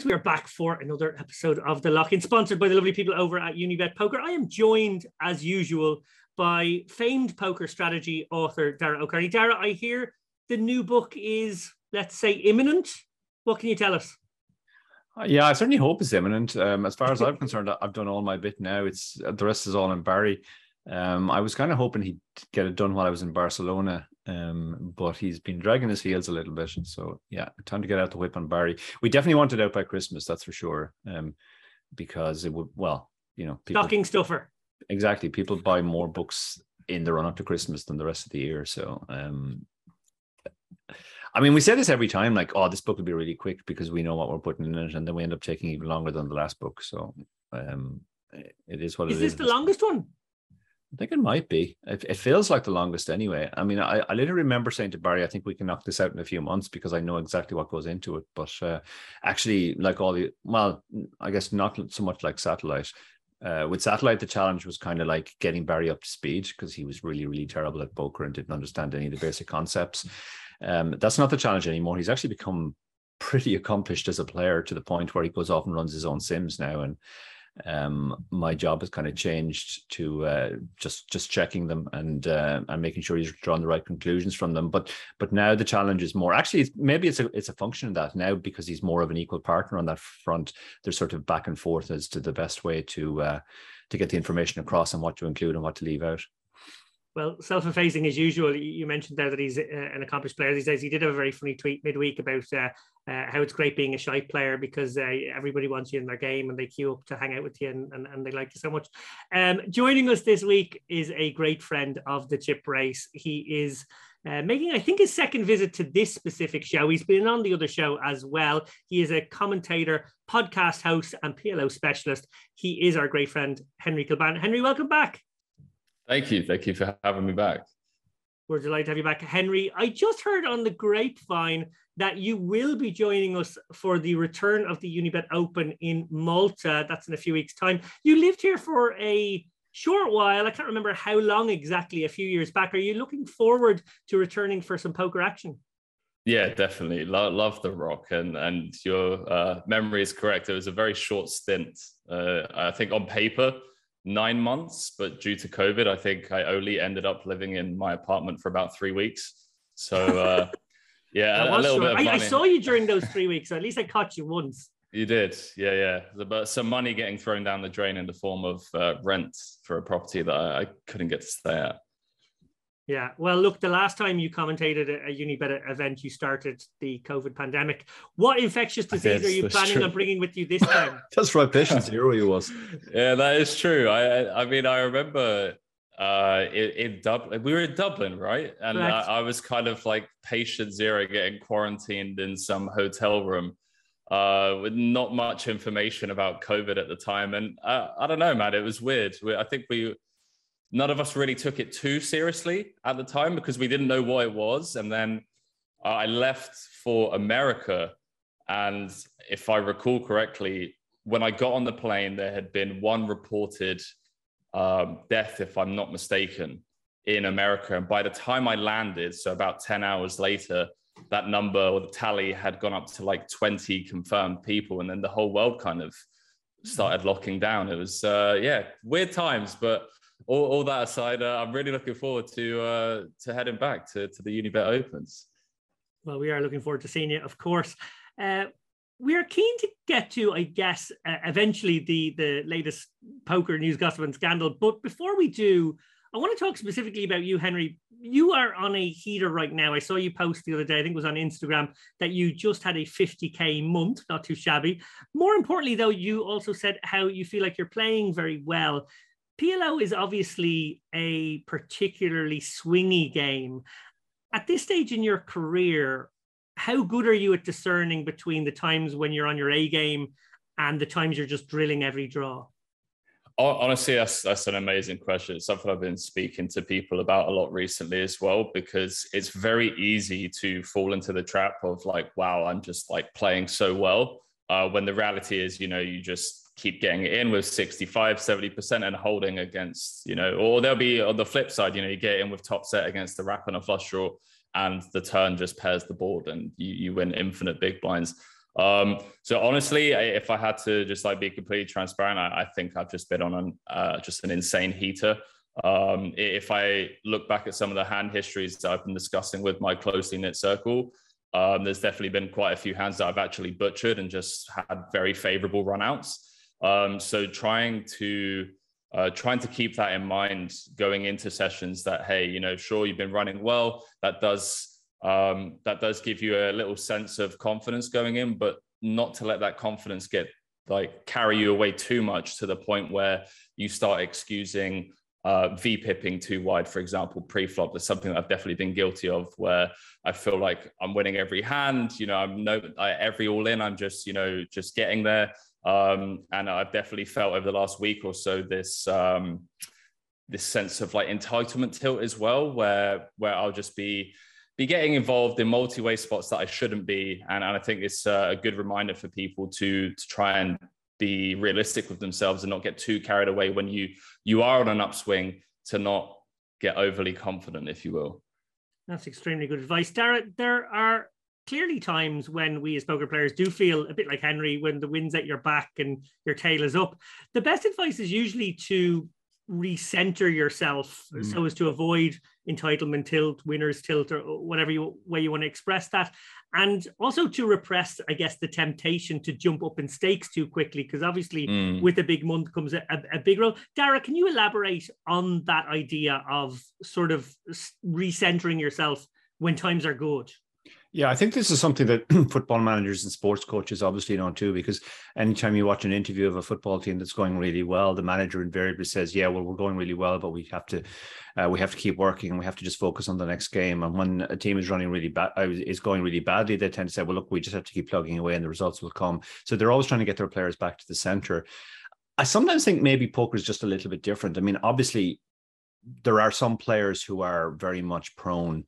guys, we are back for another episode of The Lock-In, sponsored by the lovely people over at Unibet Poker. I am joined, as usual, by famed poker strategy author Dara O'Carney. Dara, I hear the new book is, let's say, imminent. What can you tell us? Yeah, I certainly hope it's imminent. As far as I'm concerned, I've done all my bit now. It's the rest is all in Barry. I was kind of hoping he'd get it done while I was in Barcelona, but he's been dragging his heels a little bit. So yeah, time to get out the whip on Barry. We definitely want it out by Christmas, that's for sure, because it would, well, you know, people, stocking stuffer. Exactly, people buy more books in the run up to Christmas than the rest of the year. So I mean, we say this every time, like, oh, this book will be really quick because we know what we're putting in it, and then we end up taking even longer than the last book. So it is what it is. Is this the longest one? I think it might be. It feels like the longest anyway. I mean, I literally remember saying to Barry, I think we can knock this out in a few months because I know exactly what goes into it. But actually, like all the, well, I guess not so much like Satellite. With Satellite, the challenge was kind of like getting Barry up to speed because he was really, really terrible at poker and didn't understand any of the basic concepts. That's not the challenge anymore. He's actually become pretty accomplished as a player to the point where he goes off and runs his own sims now. And my job has kind of changed to just checking them and making sure he's drawn the right conclusions from them. But now the challenge is more, actually, it's a function of that now, because he's more of an equal partner on that front. There's sort of back and forth as to the best way to get the information across and what to include and what to leave out. Well, self-effacing as usual. You mentioned there that he's an accomplished player these days. He did have a very funny tweet midweek about how it's great being a shy player because everybody wants you in their game and they queue up to hang out with you and they like you so much. Joining us this week is a great friend of the Chip Race. He is making, I think, his second visit to this specific show. He's been on the other show as well. He is a commentator, podcast host, and PLO specialist. He is our great friend, Henry Kilbane. Henry, welcome back. Thank you. Thank you for having me back. We're delighted to have you back, Henry. I just heard on the grapevine that you will be joining us for the return of the Unibet Open in Malta. That's in a few weeks' time. You lived here for a short while. I can't remember how long exactly, a few years back. Are you looking forward to returning for some poker action? Yeah, definitely. Love the Rock. And your memory is correct. It was a very short stint. I think on paper, 9 months, but due to COVID, I think I only ended up living in my apartment for about 3 weeks. So yeah, a little bit of money. I saw you during those 3 weeks. So at least I caught you once. You did. Yeah. But some money getting thrown down the drain in the form of rent for a property that I couldn't get to stay at. Yeah, well, look, the last time you commentated at a Unibet event, you started the COVID pandemic. What infectious disease are you planning on bringing with you this time? That's right, patient zero he was. Yeah, that is true. I mean, I remember in Dublin, we were in Dublin, right? And I was kind of like patient zero getting quarantined in some hotel room with not much information about COVID at the time. And I don't know, man, it was weird. None of us really took it too seriously at the time because we didn't know what it was. And then I left for America. And if I recall correctly, when I got on the plane, there had been one reported death, if I'm not mistaken, in America. And by the time I landed, so about 10 hours later, that number or the tally had gone up to like 20 confirmed people. And then the whole world kind of started locking down. It was, weird times, but all that aside, I'm really looking forward to heading back to the Unibet Opens. Well, we are looking forward to seeing you, of course. We are keen to get to, I guess, eventually the latest poker news, gossip and scandal. But before we do, I want to talk specifically about you, Henry. You are on a heater right now. I saw you post the other day, I think it was on Instagram, that you just had a 50K month, not too shabby. More importantly, though, you also said how you feel like you're playing very well. PLO is obviously a particularly swingy game. At this stage in your career, how good are you at discerning between the times when you're on your A game and the times you're just drilling every draw? Honestly, that's an amazing question. It's something I've been speaking to people about a lot recently as well, because it's very easy to fall into the trap of like, wow, I'm just like playing so well. When the reality is, you know, you just keep getting it in with 65, 70% and holding against, you know, or there'll be on the flip side, you know, you get in with top set against the wrap and a flush draw and the turn just pairs the board and you win infinite big blinds. So honestly, if I had to just like be completely transparent, I think I've just been on an insane heater. If I look back at some of the hand histories that I've been discussing with my closely knit circle, there's definitely been quite a few hands that I've actually butchered and just had very favorable runouts. So trying to keep that in mind going into sessions that, hey, you know, sure, you've been running well, that does give you a little sense of confidence going in, but not to let that confidence get like carry you away too much to the point where you start excusing V-pipping too wide, for example, pre-flop. That's something that I've definitely been guilty of, where I feel like I'm winning every hand, you know, every all in, I'm just, you know, just getting there. And I've definitely felt over the last week or so this sense of like entitlement tilt as well, where I'll just be getting involved in multi-way spots that I shouldn't be. And I think it's a good reminder for people to try and be realistic with themselves and not get too carried away when you are on an upswing, to not get overly confident, if you will. That's extremely good advice. Dara, there are clearly times when we as poker players do feel a bit like Henry, when the wind's at your back and your tail is up. The best advice is usually to recenter yourself so as to avoid entitlement tilt, winner's tilt, or whatever way you want to express that. And also to repress, I guess, the temptation to jump up in stakes too quickly, because obviously with a big month comes a big roll. Dara, can you elaborate on that idea of sort of recentering yourself when times are good? Yeah, I think this is something that football managers and sports coaches obviously know too, because anytime you watch an interview of a football team that's going really well, the manager invariably says, yeah, well, we're going really well, but we have to keep working, and we have to just focus on the next game. And when a team is going really badly, they tend to say, well, look, we just have to keep plugging away and the results will come. So they're always trying to get their players back to the center. I sometimes think maybe poker is just a little bit different. I mean, obviously, there are some players who are very much prone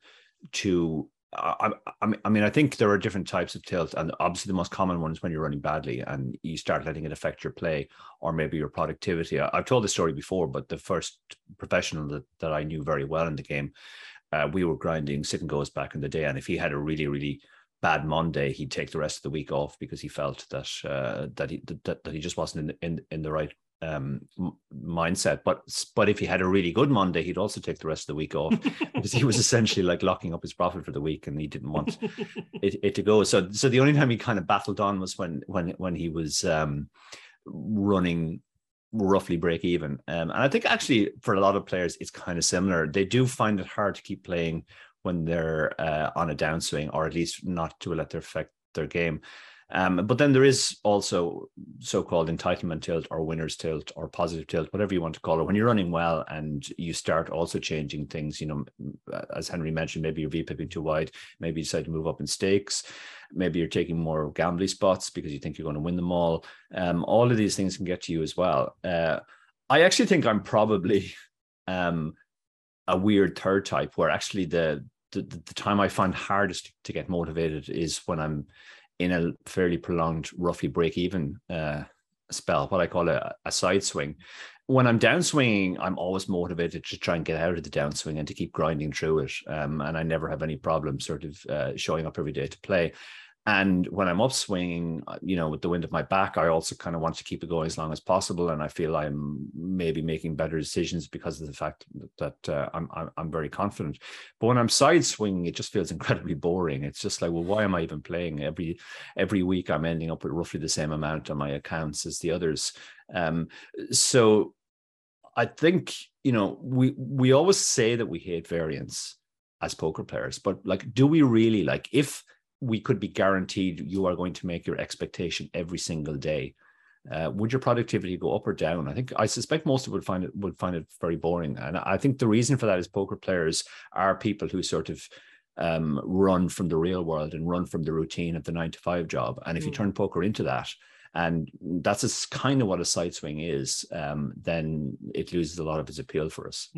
to... I think there are different types of tilt, and obviously the most common one is when you're running badly and you start letting it affect your play or maybe your productivity. I've told this story before, but the first professional that I knew very well in the game, we were grinding sit and goes back in the day, and if he had a really, really bad Monday, he'd take the rest of the week off because he felt that he just wasn't in the right mindset. But if he had a really good Monday, he'd also take the rest of the week off because he was essentially like locking up his profit for the week, and he didn't want it to go. So the only time he kind of battled on was when he was running roughly break even. And I think actually for a lot of players, it's kind of similar. They do find it hard to keep playing when they're on a downswing, or at least not to let their affect their game. But then there is also so-called entitlement tilt or winner's tilt or positive tilt, whatever you want to call it. When you're running well and you start also changing things, you know, as Henry mentioned, maybe you're V-pipping too wide, maybe you decide to move up in stakes, maybe you're taking more gambling spots because you think you're going to win them all. All of these things can get to you as well. I actually think I'm probably a weird third type, where actually the time I find hardest to get motivated is when I'm in a fairly prolonged, roughly break-even spell, what I call a side swing. When I'm downswinging, I'm always motivated to try and get out of the downswing and to keep grinding through it. And I never have any problem sort of showing up every day to play. And when I'm upswinging, you know, with the wind at my back, I also kind of want to keep it going as long as possible. And I feel I'm maybe making better decisions because of the fact that I'm very confident. But when I'm side swinging, it just feels incredibly boring. It's just like, well, why am I even playing? Every week I'm ending up with roughly the same amount on my accounts as the others. So I think, you know, we always say that we hate variance as poker players, but like, do we really? Like, if we could be guaranteed you are going to make your expectation every single day, would your productivity go up or down? I suspect most of would find it very boring. And I think the reason for that is poker players are people who sort of run from the real world and run from the routine of the 9-to-5 job. And if you turn poker into that, and that's kind of what a side swing is, then it loses a lot of its appeal for us.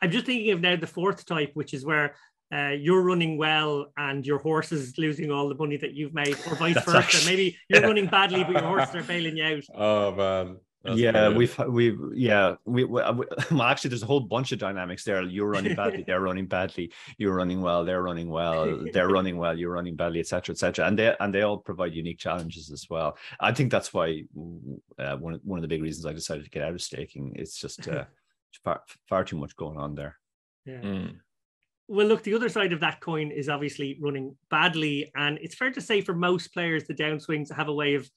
I'm just thinking of now the fourth type, which is where you're running well and your horse is losing all the money that you've made, or vice versa. Maybe you're running badly, but your horses are bailing you out. Oh man, Yeah, well, actually, there's a whole bunch of dynamics there. You're running badly, they're running badly. You're running well, they're running well. They're running well, you're running badly, etc., etc. And they all provide unique challenges as well. I think that's why one of the big reasons I decided to get out of staking. It's just far too much going on there. Yeah. Mm. Well, look, the other side of that coin is obviously running badly, and it's fair to say for most players, the downswings have a way of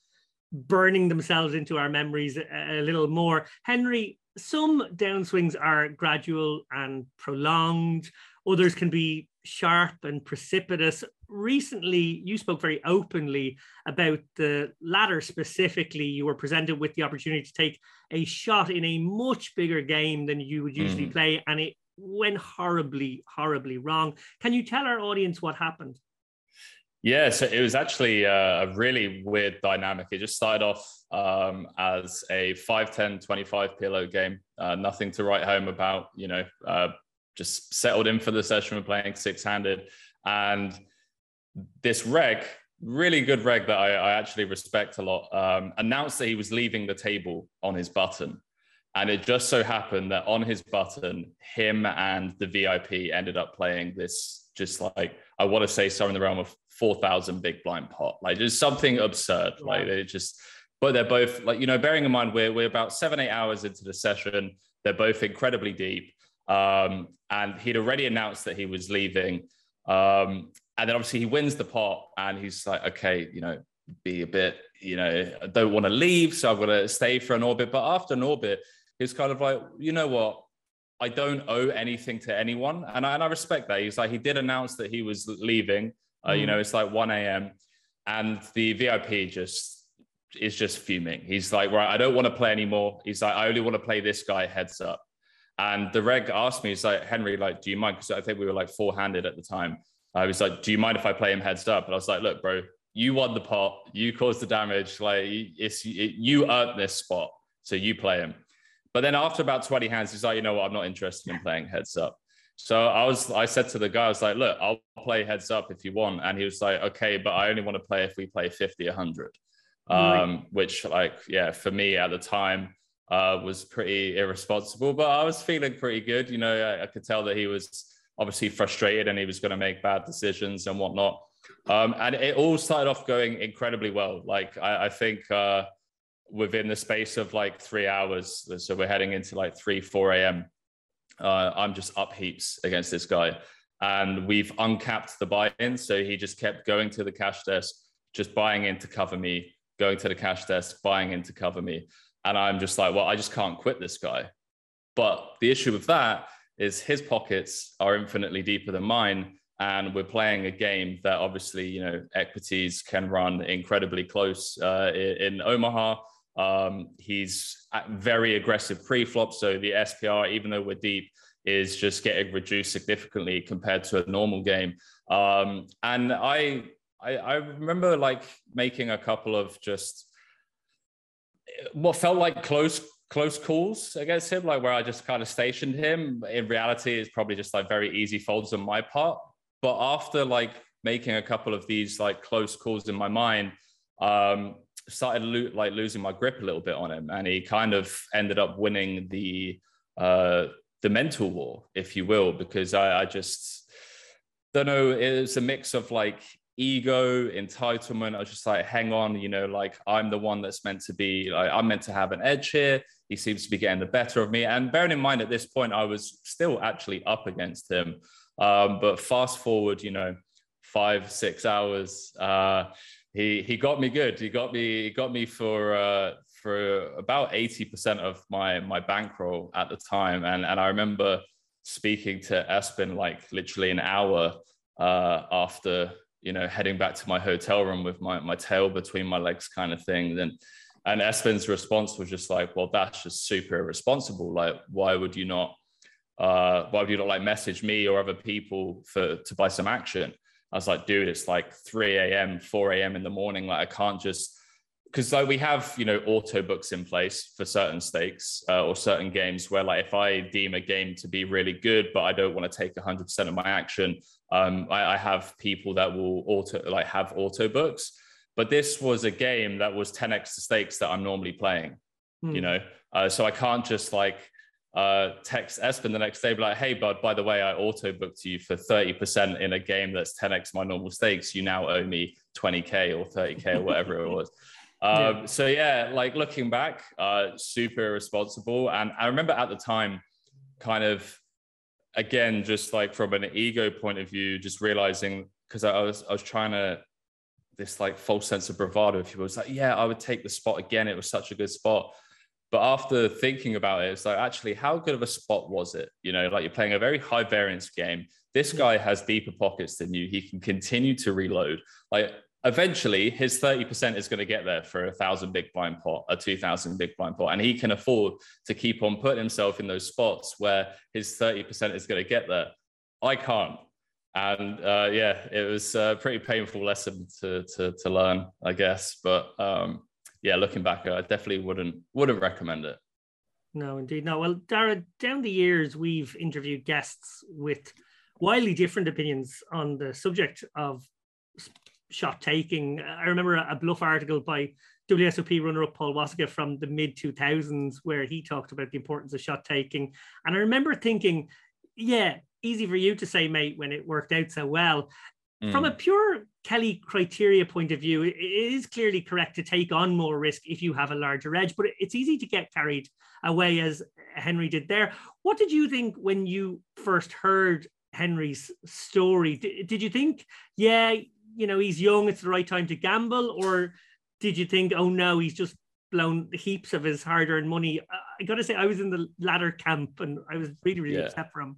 burning themselves into our memories a little more. Henry, some downswings are gradual and prolonged. Others can be sharp and precipitous. Recently, you spoke very openly about the latter specifically. You were presented with the opportunity to take a shot in a much bigger game than you would usually play, and it went horribly, horribly wrong. Can you tell our audience what happened? Yeah, so it was actually a really weird dynamic. It just started off as a 5-10-25 PLO game. Nothing to write home about, you know, just settled in for the session. We're playing six-handed. And this reg, really good reg that I actually respect a lot, announced that he was leaving the table on his button. And it just so happened that on his button, him and the VIP ended up playing this just like, I want to say somewhere in the realm of 4,000 big blind pot. Like there's something absurd. Like it just, but they're both like, you know, bearing in mind, we're about 7-8 hours into the session. They're both incredibly deep. And he'd already announced that he was leaving. And then obviously he wins the pot and he's like, okay, you know, be a bit, you know, I don't want to leave. So I'm going to stay for an orbit. But after an orbit, he's kind of like, you know what? I don't owe anything to anyone. And I respect that. He's like, he did announce that he was leaving. You know, it's like 1 a.m. And the VIP just is just fuming. He's like, right, I don't want to play anymore. He's like, I only want to play this guy heads up. And the reg asked me, he's like, Henry, like, do you mind? Because I think we were like four-handed at the time. I was like, do you mind if I play him heads up? And I was like, look, bro, you won the pot. You caused the damage. Like, you earned this spot. So you play him. But then after about 20 hands, he's like, you know what? I'm not interested in playing heads up. So I said to the guy, I was like, look, I'll play heads up if you want. And he was like, okay, but I only want to play if we play 50, 100, which like, yeah, for me at the time was pretty irresponsible, but I was feeling pretty good. You know, I could tell that he was obviously frustrated and he was going to make bad decisions and whatnot. And it all started off going incredibly well. Like I think within the space of like 3 hours, so we're heading into like 3-4 a.m. I'm just up heaps against this guy, and we've uncapped the buy-in, so he just kept going to the cash desk, just buying in to cover me, going to the cash desk, buying in to cover me, and I'm just like, well, I just can't quit this guy. But the issue with that is his pockets are infinitely deeper than mine, and we're playing a game that obviously, you know, equities can run incredibly close in Omaha. He's very aggressive pre-flop, so the SPR, even though we're deep, is just getting reduced significantly compared to a normal game. And I remember like making a couple of just what felt like close calls against him, like where I just kind of stationed him. In reality, it's probably just like very easy folds on my part. But after like making a couple of these like close calls in my mind, started losing my grip a little bit on him, and he kind of ended up winning the mental war, if you will, because I just don't know. It's a mix of like ego, entitlement. I was just like, hang on, you know, like I'm the one that's meant to be, like, I'm meant to have an edge here. He seems to be getting the better of me. And bearing in mind at this point, I was still actually up against him. But fast forward, you know, 5-6 hours, he got me good. He got me for about 80% of my bankroll at the time. And I remember speaking to Espen like literally an hour after, you know, heading back to my hotel room with my tail between my legs kind of thing. And Espen's response was just like, well, that's just super irresponsible. Like, why would you not like message me or other people to buy some action? I was like, dude, it's like 3 a.m., 4 a.m. in the morning. Like I can't just, because like we have, you know, auto books in place for certain stakes or certain games where like if I deem a game to be really good, but I don't want to take 100% of my action, I have people that will have auto books. But this was a game that was 10x the stakes that I'm normally playing. you know? So I can't just like text Espen the next day, be like, hey, bud, by the way, I auto booked you for 30% in a game that's 10x my normal stakes. You now owe me 20K or 30K or whatever it was. So yeah, like looking back, super irresponsible. And I remember at the time, kind of, again, just like from an ego point of view, just realizing, because I was trying to, this like false sense of bravado, if you will. It's like, yeah, I would take the spot again. It was such a good spot. But after thinking about it, it's like, actually, how good of a spot was it? You know, like you're playing a very high variance game. This guy has deeper pockets than you. He can continue to reload. Like eventually his 30% is going to get there for 1,000 big blind pot, a 2,000 big blind pot. And he can afford to keep on putting himself in those spots where his 30% is going to get there. I can't. And yeah, it was a pretty painful lesson to learn, I guess. But yeah, looking back, I definitely wouldn't recommend it. No, indeed. No. Well, Dara, down the years, we've interviewed guests with wildly different opinions on the subject of shot taking. I remember a Bluff article by WSOP runner-up Paul Wasicka from the mid-2000s, where he talked about the importance of shot taking. And I remember thinking, yeah, easy for you to say, mate, when it worked out so well. From a pure Kelly criteria point of view, it is clearly correct to take on more risk if you have a larger edge, but it's easy to get carried away as Henry did there. What did you think when you first heard Henry's story? Did you think, yeah, you know, he's young, it's the right time to gamble? Or did you think, oh no, he's just blown heaps of his hard-earned money? I got to say, I was in the latter camp and I was really, really upset for him.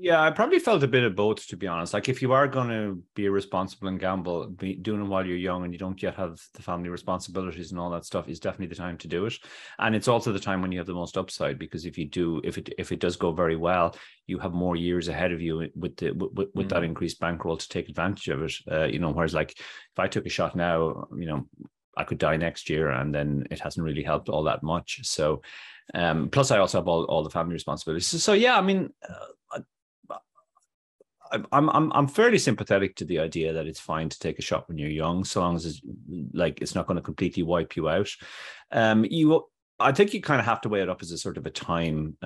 Yeah, I probably felt a bit of both, to be honest. Like, if you are going to be irresponsible and gamble, be doing it while you're young and you don't yet have the family responsibilities and all that stuff, is definitely the time to do it. And it's also the time when you have the most upside, because if you do, if it does go very well, you have more years ahead of you with that increased bankroll to take advantage of it. You know, whereas like if I took a shot now, you know, I could die next year, and then it hasn't really helped all that much. So, plus I also have all the family responsibilities. So yeah, I mean, I'm fairly sympathetic to the idea that it's fine to take a shot when you're young, so long as it's like, it's not going to completely wipe you out. I think you kind of have to weigh it up as a sort of a time,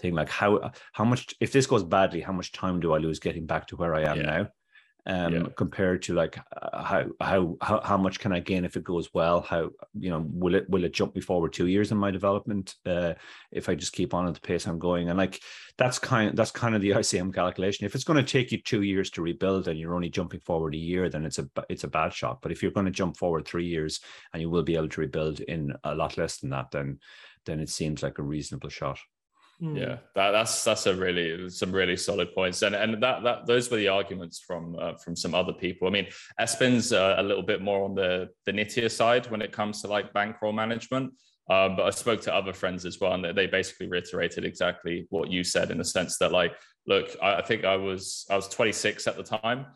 thing, like how much, if this goes badly, how much time do I lose getting back to where I am now? Compared to like how much can I gain if it goes well? How, you know, will it jump me forward 2 years in my development if I just keep on at the pace I'm going? And like that's kind of the ICM calculation. If it's going to take you 2 years to rebuild and you're only jumping forward a year, then it's a bad shot. But if you're going to jump forward 3 years and you will be able to rebuild in a lot less than that, then it seems like a reasonable shot. Yeah, that's some really solid points, and those were the arguments from some other people. I mean, Espen's a little bit more on the nittier side when it comes to like bankroll management, but I spoke to other friends as well, and they basically reiterated exactly what you said, in the sense that like, look, I think I was 26 at the time.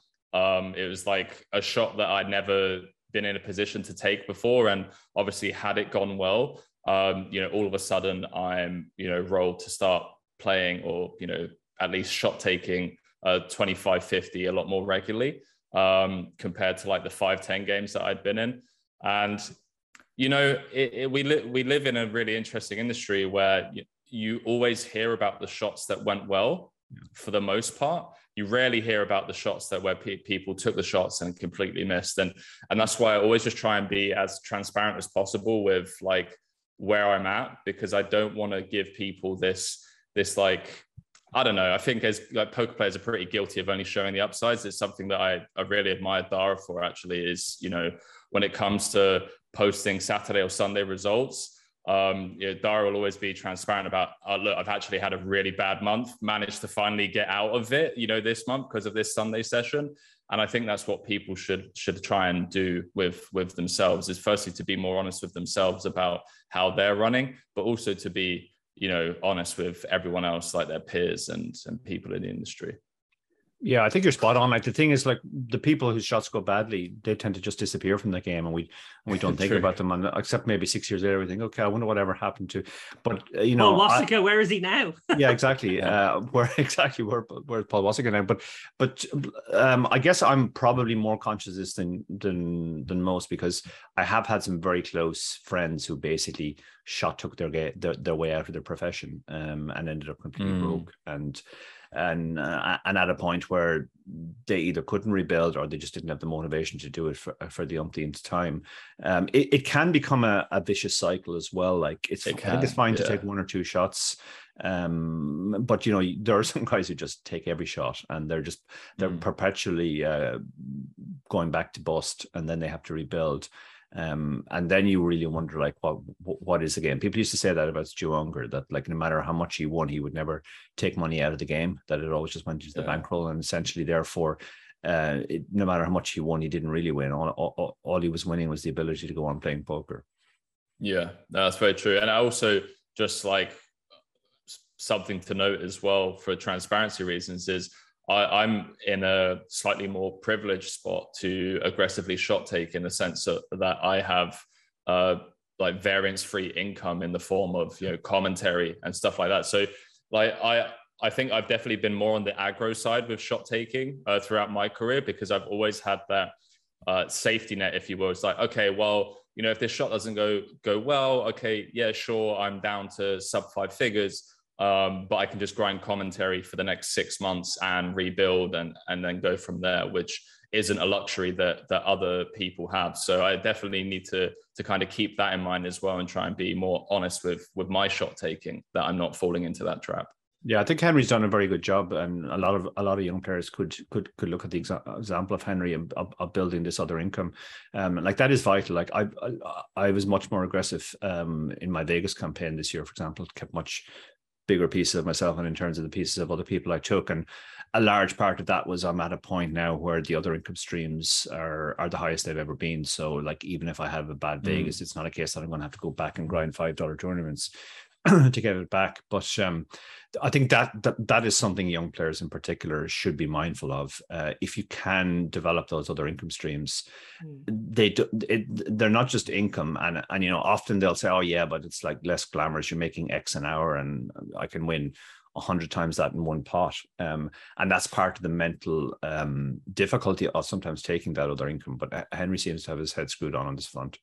It was like a shot that I'd never been in a position to take before, and obviously had it gone well, you know, all of a sudden I'm, you know, rolled to start playing, or, you know, at least shot taking 25-50 a lot more regularly compared to like the 5-10 games that I'd been in. And, you know, we live in a really interesting industry where you always hear about the shots that went well for the most part. You rarely hear about the shots that where people took the shots and completely missed. And that's why I always just try and be as transparent as possible with like, where I'm at, because I don't want to give people this like, I don't know. I think as like poker players are pretty guilty of only showing the upsides. It's something that I really admire Dara for, actually, is, you know, when it comes to posting Saturday or Sunday results, you know, Dara will always be transparent about, oh, look, I've actually had a really bad month, managed to finally get out of it, you know, this month because of this Sunday session. And I think that's what people should try and do with themselves, is firstly to be more honest with themselves about how they're running, but also to be, you know, honest with everyone else, like their peers and people in the industry. Yeah, I think you're spot on. Like the thing is, like the people whose shots go badly, they tend to just disappear from the game, and we don't think about them. And except maybe 6 years later, we think, okay, I wonder whatever happened to. But you know, Paul Wasicka, where is he now? Yeah, exactly. Where Paul Wasicka now? But I guess I'm probably more conscious of this than most, because I have had some very close friends who basically took their way out of their profession and ended up completely broke and at a point where they either couldn't rebuild or they just didn't have the motivation to do it for the umpteenth time. It can become a vicious cycle as well. Like I think it's fine to take one or two shots, but you know, there are some guys who just take every shot and they're perpetually going back to bust, and then they have to rebuild. And then you really wonder, like, what is the game? People used to say that about Stu Unger, that like no matter how much he won, he would never take money out of the game, that it always just went into the bankroll, and essentially therefore no matter how much he won, he didn't really win. All he was winning was the ability to go on playing poker. Yeah, that's very true. And I also just like something to note as well for transparency reasons is I'm in a slightly more privileged spot to aggressively shot take, in the sense that I have like variance-free income in the form of, you know, commentary and stuff like that. So like I think I've definitely been more on the aggro side with shot taking throughout my career, because I've always had that safety net, if you will. It's like, okay, well, you know, if this shot doesn't go well, okay, yeah, sure, I'm down to sub five figures. But I can just grind commentary for the next 6 months and rebuild and then go from there, which isn't a luxury that other people have. So I definitely need to kind of keep that in mind as well, and try and be more honest with my shot taking, that I'm not falling into that trap. Yeah, I think Henry's done a very good job, and a lot of young players could look at the example of Henry of building this other income. Like that is vital. Like I was much more aggressive in my Vegas campaign this year, for example. Kept much bigger pieces of myself, and in terms of the pieces of other people I took, and a large part of that was I'm at a point now where the other income streams are the highest they've ever been. So like even if I have a bad Vegas, it's not a case that I'm going to have to go back and grind $5 tournaments to get it back. But I think that is something young players in particular should be mindful of. If you can develop those other income streams, they're not just income. And you know, often they'll say, oh yeah, but it's like less glamorous. You're making X an hour, and I can win 100 times that in one pot. And that's part of the mental difficulty of sometimes taking that other income. But Henry seems to have his head screwed on this front.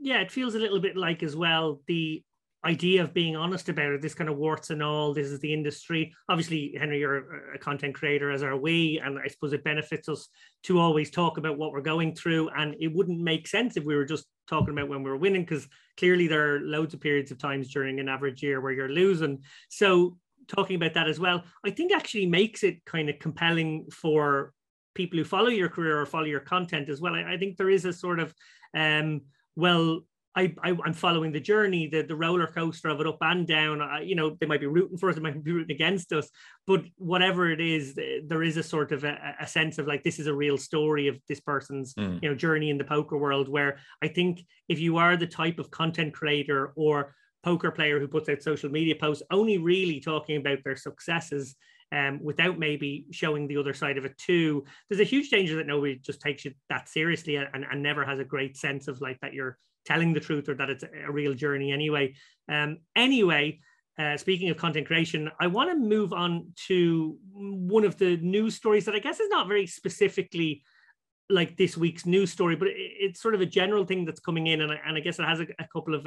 Yeah, it feels a little bit like as well the idea of being honest about it, this kind of warts and all, this is the industry. Obviously, Henry, you're a content creator, as are we, and I suppose it benefits us to always talk about what we're going through, and it wouldn't make sense if we were just talking about when we were winning, because clearly there are loads of periods of times during an average year where you're losing. So talking about that as well, I think actually makes it kind of compelling for people who follow your career or follow your content as well. I think there is a sort of, I'm following the journey, the roller coaster of it, up and down. You know, they might be rooting for us, they might be rooting against us, but whatever it is, there is a sort of a sense of like, this is a real story of this person's you know, journey in the poker world, where I think if you are the type of content creator or poker player who puts out social media posts only really talking about their successes, without maybe showing the other side of it too, there's a huge danger that nobody just takes you that seriously and never has a great sense of like that you're telling the truth, or that it's a real journey anyway. Speaking of content creation, I want to move on to one of the news stories that I guess is not very specifically like this week's news story, but it's sort of a general thing that's coming in. And I guess it has a couple of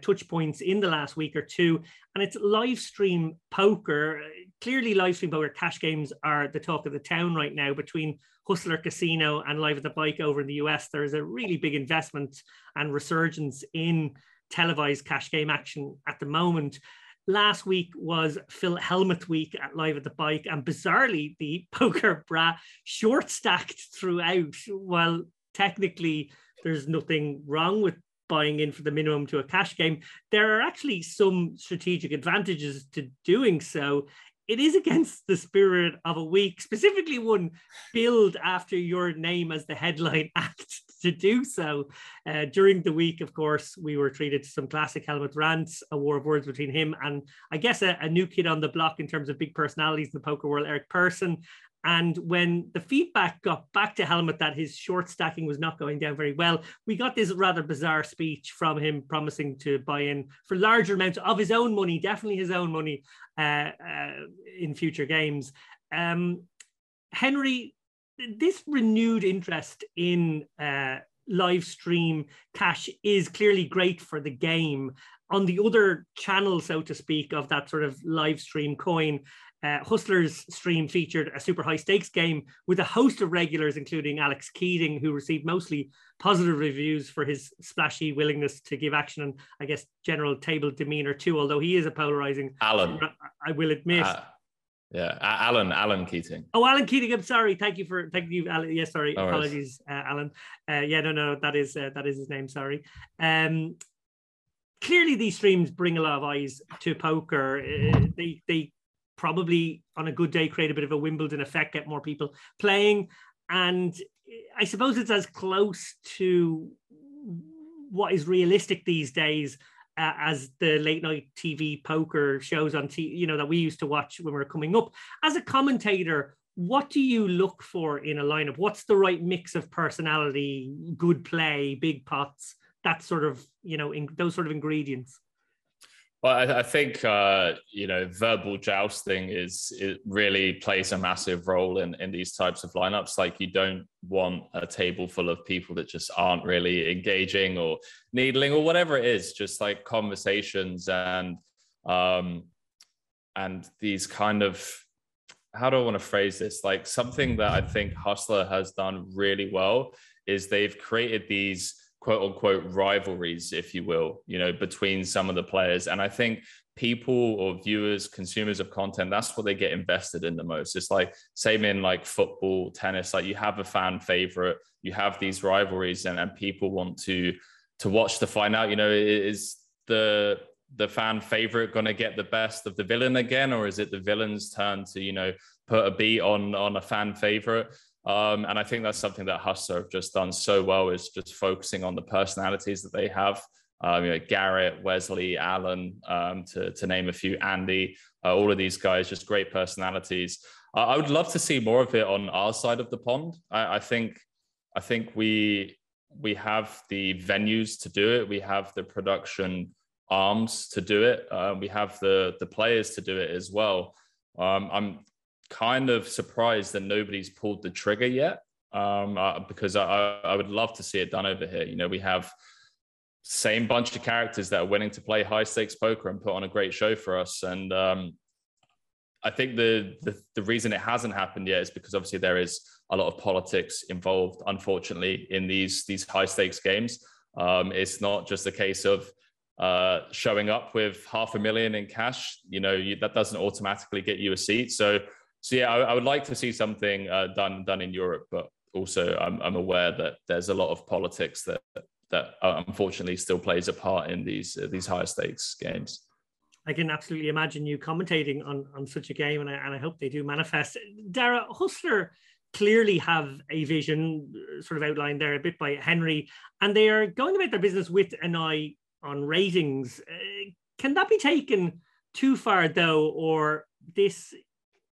touch points in the last week or two. And it's live stream poker. Clearly, live stream poker cash games are the talk of the town right now. Between Hustler Casino and Live at the Bike over in the US, there is a really big investment and resurgence in televised cash game action at the moment. Last week was Phil Helmuth week at Live at the Bike, and bizarrely, the poker bra short-stacked throughout. While technically there's nothing wrong with buying in for the minimum to a cash game, there are actually some strategic advantages to doing so. It is against the spirit of a week, specifically one billed after your name as the headline act. to do so. During the week, of course, we were treated to some classic Helmuth rants, a war of words between him and, I guess, a new kid on the block in terms of big personalities in the poker world, Eric Persson. And when the feedback got back to Helmuth that his short stacking was not going down very well, we got this rather bizarre speech from him promising to buy in for larger amounts of his own money, definitely his own money, in future games. Henry, this renewed interest in live stream cash is clearly great for the game. On the other channel, so to speak, of that sort of live stream coin, Hustler's stream featured a super high stakes game with a host of regulars, including Alex Keating, who received mostly positive reviews for his splashy willingness to give action and, I guess, general table demeanor too, although he is a polarizing Alan, I will admit. Yeah, Alan Keating. Oh, Alan Keating. I'm sorry. Thank you, Alan. Yeah, sorry. No apologies, Alan. Yeah, no, that is his name. Sorry. Clearly, these streams bring a lot of eyes to poker. They probably, on a good day, create a bit of a Wimbledon effect, get more people playing, and I suppose it's as close to what is realistic these days as the late night TV poker shows on TV, you know, that we used to watch when we were coming up. As a commentator, what do you look for in a lineup? What's the right mix of personality, good play, big pots, that sort of, you know, those sort of ingredients? Well, I think, you know, verbal jousting it really plays a massive role in these types of lineups. Like, you don't want a table full of people that just aren't really engaging or needling or whatever it is, just like conversations and these kind of, how do I want to phrase this? Like, something that I think Hustler has done really well is they've created these quote unquote rivalries, if you will, you know, between some of the players. And I think people or viewers, consumers of content, that's what they get invested in the most. It's like, same in like football, tennis, like you have a fan favorite, you have these rivalries and people want to watch to find out, you know, is the fan favorite going to get the best of the villain again? Or is it the villain's turn to, you know, put a beat on a fan favorite? And I think that's something that Hustler have just done so well, is just focusing on the personalities that they have. You know, Garrett, Wesley, Alan, to name a few, Andy, all of these guys, just great personalities. I would love to see more of it on our side of the pond. I think we have the venues to do it. We have the production arms to do it. We have the players to do it as well. I'm kind of surprised that nobody's pulled the trigger yet, because I would love to see it done over here. You know, we have same bunch of characters that are willing to play high stakes poker and put on a great show for us. And I think the reason it hasn't happened yet is because obviously there is a lot of politics involved, unfortunately, in these high stakes games. It's not just a case of showing up with $500,000 in cash. You know, that doesn't automatically get you a seat. So yeah, I would like to see something done in Europe, but also I'm aware that there's a lot of politics that unfortunately still plays a part in these higher stakes games. I can absolutely imagine you commentating on such a game, and I hope they do manifest. Dara, Hustler clearly have a vision sort of outlined there a bit by Henry, and they are going about their business with an eye on ratings. Can that be taken too far though, or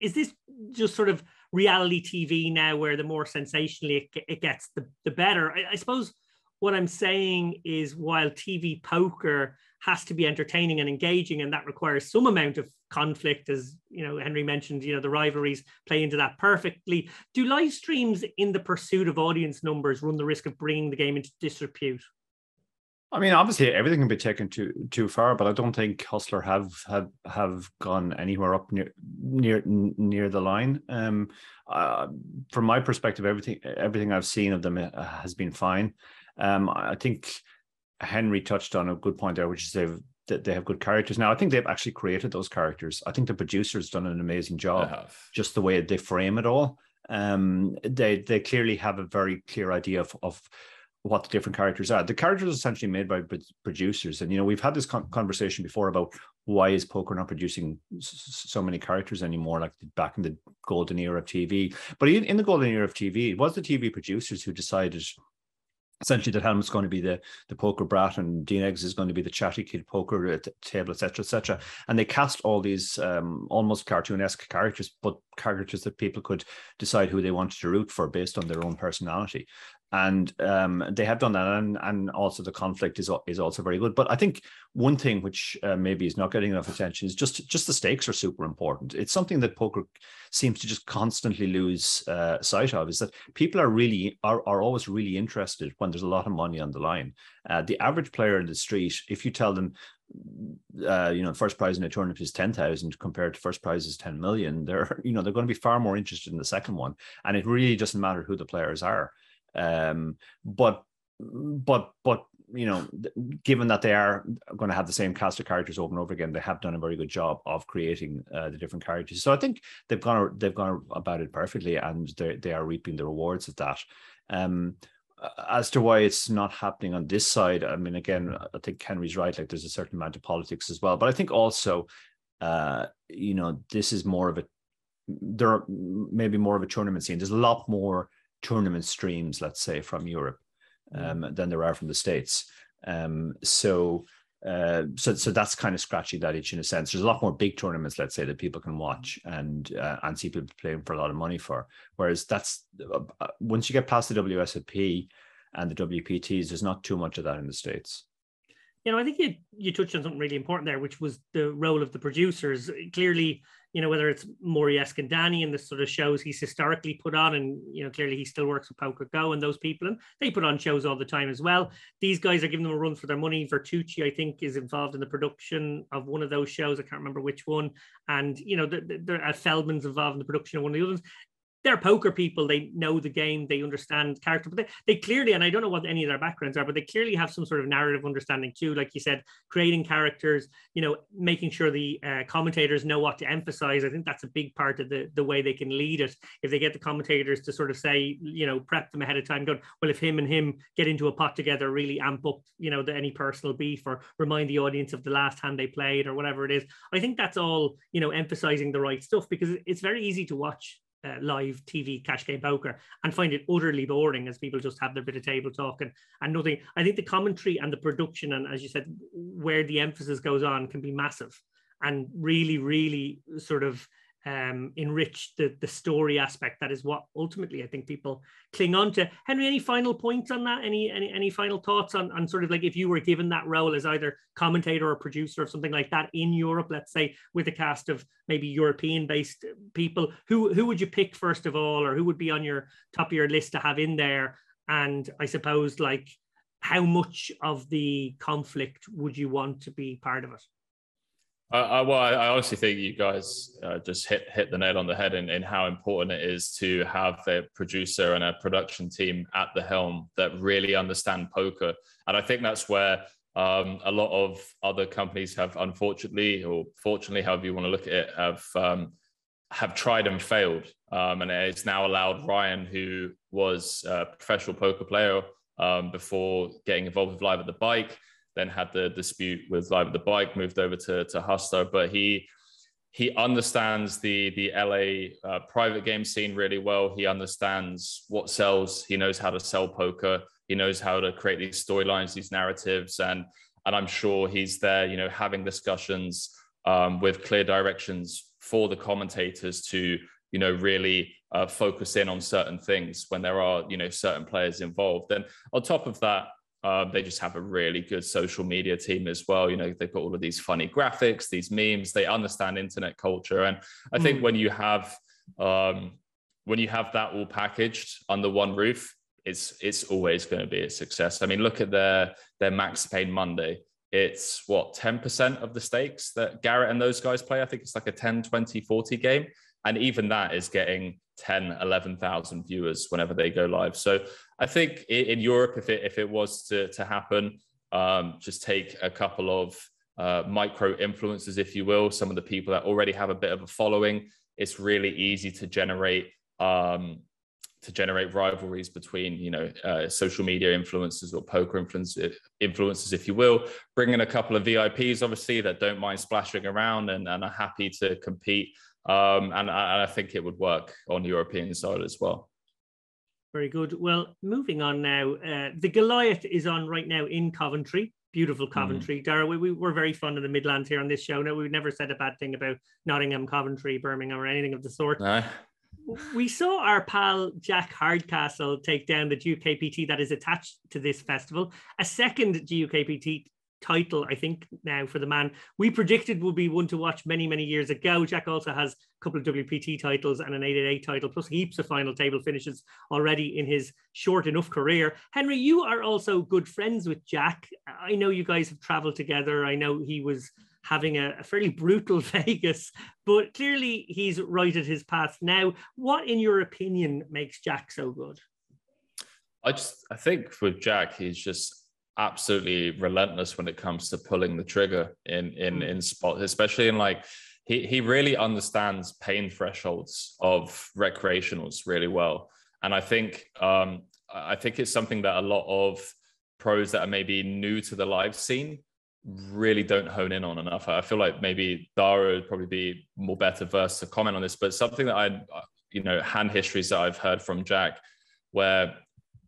is this just sort of reality TV now, where the more sensationally it gets, the better? I suppose what I'm saying is, while TV poker has to be entertaining and engaging, and that requires some amount of conflict, as you know, Henry mentioned, you know, the rivalries play into that perfectly. Do live streams, in the pursuit of audience numbers, run the risk of bringing the game into disrepute? I mean, obviously everything can be taken too far, but I don't think Hustler have gone anywhere up near the line. From my perspective, everything I've seen of them has been fine. I think Henry touched on a good point there, which is they have good characters. Now, I think they've actually created those characters. I think the producer's done an amazing job, just the way they frame it all. They clearly have a very clear idea of what the different characters are. The characters are essentially made by producers. And, you know, we've had this conversation before about why is poker not producing so many characters anymore, like back in the golden era of TV. But in the golden era of TV, it was the TV producers who decided essentially that Helmut's going to be the poker brat and Dean Eggs is going to be the chatty kid poker at the table, etc., etc. And they cast all these almost cartoonesque characters, but characters that people could decide who they wanted to root for based on their own personality. And they have done that, and also the conflict is also very good. But I think one thing which maybe is not getting enough attention is just the stakes are super important. It's something that poker seems to just constantly lose sight of, is that people are really are always really interested when there's a lot of money on the line. The average player in the street, if you tell them, you know, first prize in a tournament is 10,000 compared to first prize is 10 million, they're going to be far more interested in the second one. And it really doesn't matter who the players are. But you know, given that they are going to have the same cast of characters over and over again, they have done a very good job of creating the different characters. So I think they've gone about it perfectly, and they are reaping the rewards of that. As to why it's not happening on this side, I mean, again, I think Henry's right. Like, there's a certain amount of politics as well, but I think also, you know, this is more of a tournament scene. There's a lot more tournament streams, let's say, from Europe than there are from the States. So that's kind of scratching that itch in a sense. There's a lot more big tournaments, let's say, that people can watch and see people playing for a lot of money for. Whereas that's once you get past the WSOP and the WPTs, there's not too much of that in the States. You know, I think you touched on something really important there, which was the role of the producers. Clearly, you know, whether it's Maury Eskandani and the sort of shows he's historically put on, and, you know, clearly he still works with Poker Go and those people, and they put on shows all the time as well. These guys are giving them a run for their money. Vertucci, I think, is involved in the production of one of those shows. I can't remember which one. And, you know, Feldman's involved in the production of one of the others. They're poker people. They know the game. They understand character. But they clearly, and I don't know what any of their backgrounds are, but they clearly have some sort of narrative understanding too. Like you said, creating characters, you know, making sure the commentators know what to emphasize. I think that's a big part of the way they can lead it. If they get the commentators to sort of say, you know, prep them ahead of time, go, well, if him and him get into a pot together, really amp up, you know, any personal beef, or remind the audience of the last hand they played or whatever it is. I think that's all, you know, emphasizing the right stuff, because it's very easy to watch live TV cash game poker and find it utterly boring as people just have their bit of table talk and nothing. I think the commentary and the production, and as you said, where the emphasis goes on, can be massive and really, really sort of enrich the story aspect. That is what ultimately I think people cling on to. Henry, any final points on that? Any final thoughts on sort of like, if you were given that role as either commentator or producer of something like that in Europe, let's say, with a cast of maybe European based people, who would you pick first of all, or who would be on your top of your list to have in there? And I suppose, like, how much of the conflict would you want to be part of it? I honestly think you guys just hit the nail on the head in how important it is to have a producer and a production team at the helm that really understand poker. And I think that's where a lot of other companies have, unfortunately or fortunately, however you want to look at it, have tried and failed. And it's now allowed Ryan, who was a professional poker player before getting involved with Live at the Bike, then had the dispute with Live at the Bike, moved over to Hustler, but he understands the LA private game scene really well. He understands what sells. He knows how to sell poker. He knows how to create these storylines, these narratives, and I'm sure he's there, you know, having discussions with clear directions for the commentators to, you know, really focus in on certain things when there are, you know, certain players involved. And on top of that, they just have a really good social media team as well. You know, they've got all of these funny graphics, these memes. They understand internet culture, and I think when you have that all packaged under one roof, it's always going to be a success. I mean, look at their Max Payne Monday. It's what, 10% of the stakes that Garrett and those guys play. I think it's like a 10, 20, 40 game, and even that is getting 10, 11,000 viewers whenever they go live. So I think in Europe, if it was to happen, just take a couple of micro influencers, if you will, some of the people that already have a bit of a following. It's really easy to generate rivalries between, you know, social media influencers or poker influencers, if you will. Bring in a couple of VIPs, obviously, that don't mind splashing around and are happy to compete. And I think it would work on the European side as well. Very good. Well, moving on now. The Goliath is on right now in Coventry. Beautiful Coventry. Dara, we're very fond of the Midlands here on this show. No, we've never said a bad thing about Nottingham, Coventry, Birmingham, or anything of the sort. No. We saw our pal Jack Hardcastle take down the GUKPT that is attached to this festival. A second GUKPT title, I think, now for the man we predicted would be one to watch many, many years ago. Jack also has a couple of WPT titles and an 888 title, plus heaps of final table finishes already in his short enough career. Henry, you are also good friends with Jack. I know you guys have traveled together. I know he was having a fairly brutal Vegas, but clearly he's righted his path now. What, in your opinion, makes Jack so good? I think with Jack, he's just absolutely relentless when it comes to pulling the trigger in spots, especially in like he really understands pain thresholds of recreationals really well. And I think it's something that a lot of pros that are maybe new to the live scene really don't hone in on enough. I feel like maybe Dara would probably be more better versed to comment on this, but something that hand histories that I've heard from Jack, where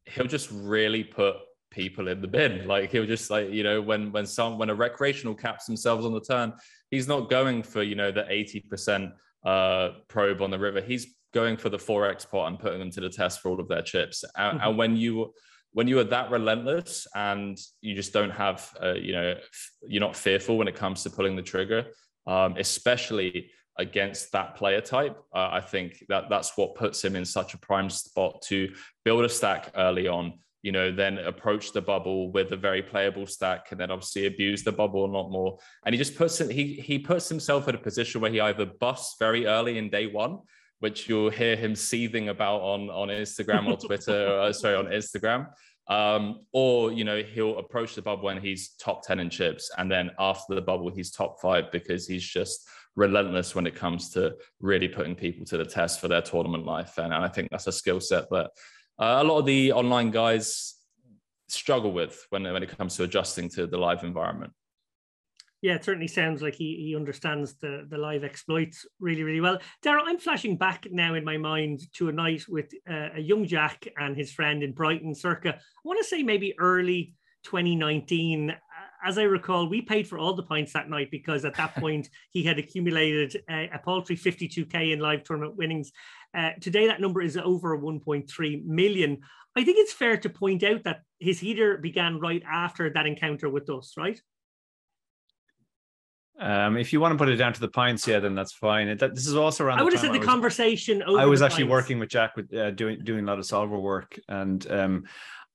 he'll just really put people in the bin. Like he'll just when a recreational caps themselves on the turn, he's not going for the 80% probe on the river. He's going for the 4x pot and putting them to the test for all of their chips. And when you are that relentless and you just don't have you're not fearful when it comes to pulling the trigger, especially against that player type, I think that's what puts him in such a prime spot to build a stack early on, then approach the bubble with a very playable stack, and then obviously abuse the bubble a lot more. And he just puts himself in a position where he either busts very early in day one, which you'll hear him seething about on Instagram or Twitter, on Instagram. Or he'll approach the bubble when he's top 10 in chips. And then after the bubble, he's top 5 because he's just relentless when it comes to really putting people to the test for their tournament life. And I think that's a skill set that a lot of the online guys struggle with when it comes to adjusting to the live environment. Yeah, it certainly sounds like he understands the live exploits really, really well. Dara, I'm flashing back now in my mind to a night with a young Jack and his friend in Brighton circa, I want to say maybe early 2019. As I recall, we paid for all the pints that night because at that point he had accumulated a paltry 52k in live tournament winnings. Today, that number is over 1.3 million. I think it's fair to point out that his heater began right after that encounter with us, right? If you want to put it down to the pints, yeah, then that's fine. This is also around. I would have said the conversation. I was actually working with Jack with doing a lot of solver work, and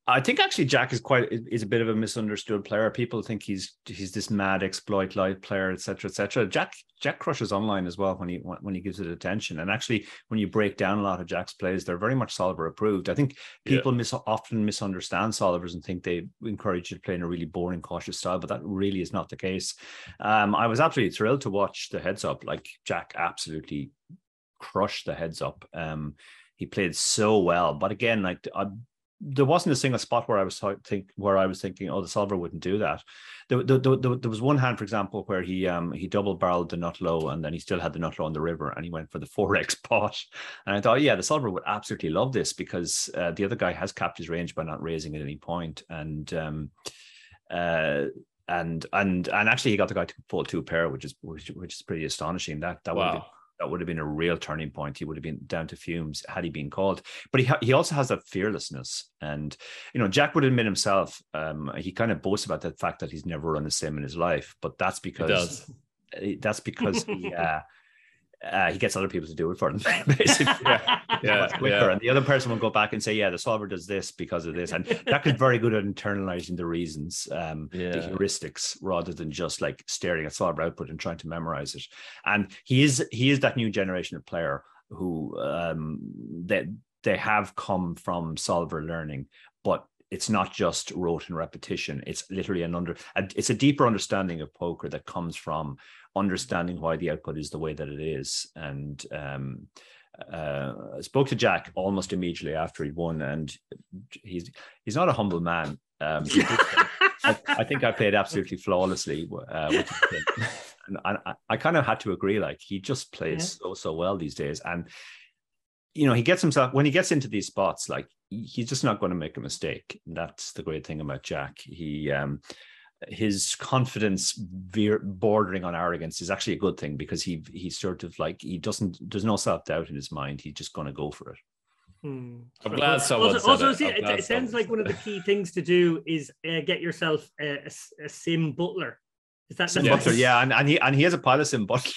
I think actually Jack is a bit of a misunderstood player. People think he's this mad exploit live player, etc., etc. Jack crushes online as well when he gives it attention. And actually, when you break down a lot of Jack's plays, they're very much solver approved. I think people often misunderstand solvers and think they encourage you to play in a really boring, cautious style, but that really is not the case. I was absolutely thrilled to watch the heads up. Like Jack absolutely crushed the heads up. He played so well, but again, there wasn't a single spot where I was thinking, oh, the solver wouldn't do that. There was one hand, for example, where he double barreled the nut low, and then he still had the nut low on the river, and he went for the 4x pot. And I thought, yeah, the solver would absolutely love this because the other guy has capped his range by not raising at any point, and actually he got the guy to fold 2 pair, which is pretty astonishing. That wow. That would have been a real turning point. He would have been down to fumes had he been called. But he also has that fearlessness. And, Jack would admit himself, he kind of boasts about the fact that he's never run a sim in his life. But that's because he gets other people to do it for him, basically. Quicker. And the other person will go back and say, yeah, the solver does this because of this. And Jack is very good at internalizing the reasons, the heuristics, rather than just like staring at solver output and trying to memorize it. And he is that new generation of player who they have come from solver learning, but it's not just rote and repetition. It's literally it's a deeper understanding of poker that comes from understanding why the output is the way that it is. And I spoke to Jack almost immediately after he won, and he's not a humble man. I think I played absolutely flawlessly. And I kind of had to agree, like he just plays so well these days. And you know, he gets himself, when he gets into these spots, like he's just not going to make a mistake. That's the great thing about Jack. He, his confidence bordering on arrogance is actually a good thing, because he sort of like, he doesn't, there's no self-doubt in his mind. He's just going to go for it. Hmm. I'm glad someone also, said also it. See, it sounds like one of the key things to do is get yourself a Sim Butler. Is that Sim Butler? Yeah, and he has a pile of Sim Butlers.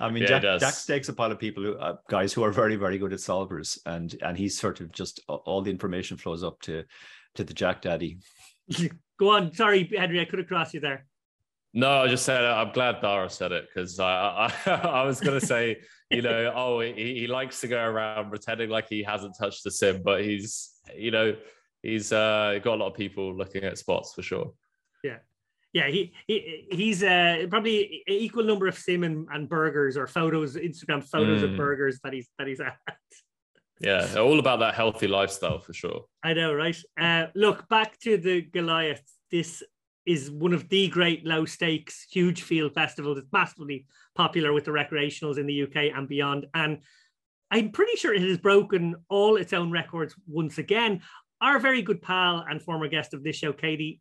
I mean, yeah, Jack stakes a pile of people, who guys who are very, very good at solvers, and he's sort of just all the information flows up to the Jack Daddy. Go on, sorry, Henry, I could have crossed you there. No, I just said I'm glad Dara said it, because I was going to say, you know, oh, he likes to go around pretending like he hasn't touched the sim, but he's, you know, he's got a lot of people looking at spots for sure. Yeah, yeah, he's probably an equal number of sim and burgers or photos, Instagram photos of burgers that he's at. Yeah, all about that healthy lifestyle for sure. I know, right? Look, back to the Goliath. This is one of the great low stakes, huge field festivals. It's massively popular with the recreationals in the UK and beyond. And I'm pretty sure it has broken all its own records once again. Our very good pal and former guest of this show, Katie